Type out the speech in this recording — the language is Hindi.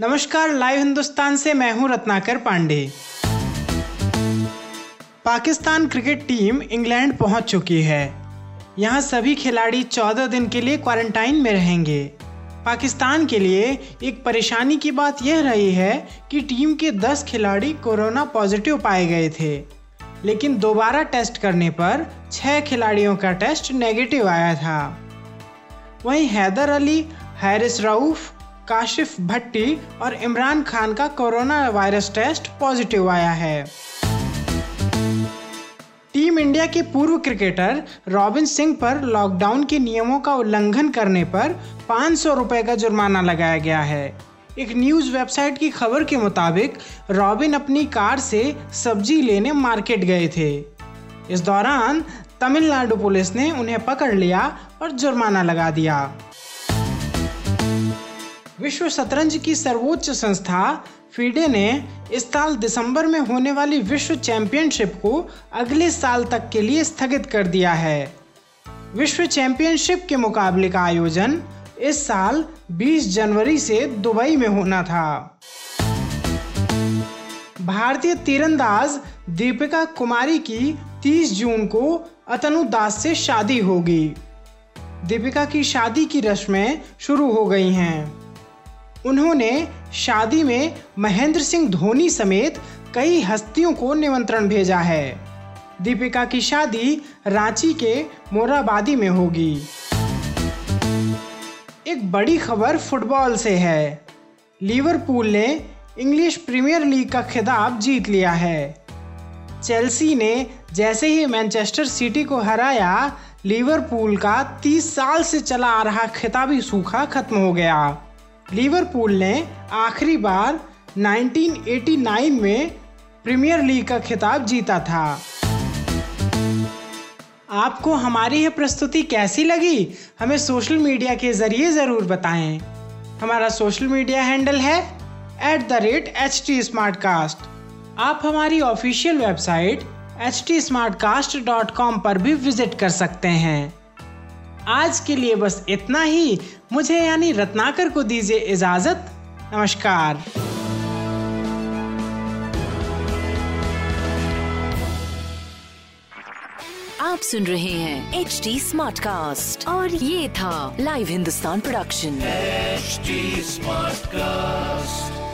नमस्कार, लाइव हिंदुस्तान से मैं हूं Ratnakar Pandey. Pakistan cricket team England पहुंच चुकी है। यहां सभी खिलाड़ी 14 दिन के लिए क्वारंटाइन में रहेंगे। पाकिस्तान के लिए एक परेशानी की बात यह रही है कि टीम के 10 खिलाड़ी कोरोना पॉजिटिव पाए गए थे, लेकिन दोबारा टेस्ट करने पर 6 खिलाड़ियों का टेस्ट नेगेटिव आया था। वहीं हैदर अली, हैरिस काशिफ भट्टी और इमरान खान का कोरोना वायरस टेस्ट पॉजिटिव आया है। टीम इंडिया के पूर्व क्रिकेटर रॉबिन सिंह पर लॉकडाउन के नियमों का उल्लंघन करने पर 500 रुपए का जुर्माना लगाया गया है। एक न्यूज़ वेबसाइट की खबर के मुताबिक रॉबिन अपनी कार से सब्जी लेने मार्केट गए थे। इस दौरान तमिलनाडु पुलिस ने उन्हें पकड़ लिया और जुर्माना लगा दिया। विश्व शतरंज की सर्वोच्च संस्था फीडे ने इस साल दिसंबर में होने वाली विश्व चैंपियनशिप को अगले साल तक के लिए स्थगित कर दिया है। विश्व चैंपियनशिप के मुकाबले का आयोजन इस साल 20 जनवरी से दुबई में होना था। भारतीय तीरंदाज दीपिका कुमारी की 30 जून को अतनु दास से शादी होगी। दीपिका की शादी की रस्में शुरू हो गई हैं। उन्होंने शादी में महेंद्र सिंह धोनी समेत कई हस्तियों को निमंत्रण भेजा है। दीपिका की शादी रांची के मोराबादी में होगी। एक बड़ी खबर फुटबॉल से है। लीवरपूल ने इंग्लिश प्रीमियर लीग का खिताब जीत लिया है। चेल्सी ने जैसे ही मैनचेस्टर सिटी को हराया, लीवरपूल का 30 साल से चला आ रहा खिताबी सूखा खत्म हो गया। लिवरपूल ने आखिरी बार 1989 में प्रीमियर लीग का खिताब जीता था। आपको हमारी यह प्रस्तुति कैसी लगी, हमें सोशल मीडिया के जरिए ज़रूर बताएं। हमारा सोशल मीडिया हैंडल है @HT Smartcast। आप हमारी ऑफिशियल वेबसाइट htsmartcast.com पर भी विजिट कर सकते हैं। आज के लिए बस इतना ही। मुझे यानी रत्नाकर को दीजिए इजाज़त। नमस्कार। आप सुन रहे हैं HD Smartcast और ये था live Hindustan production. HD Smartcast।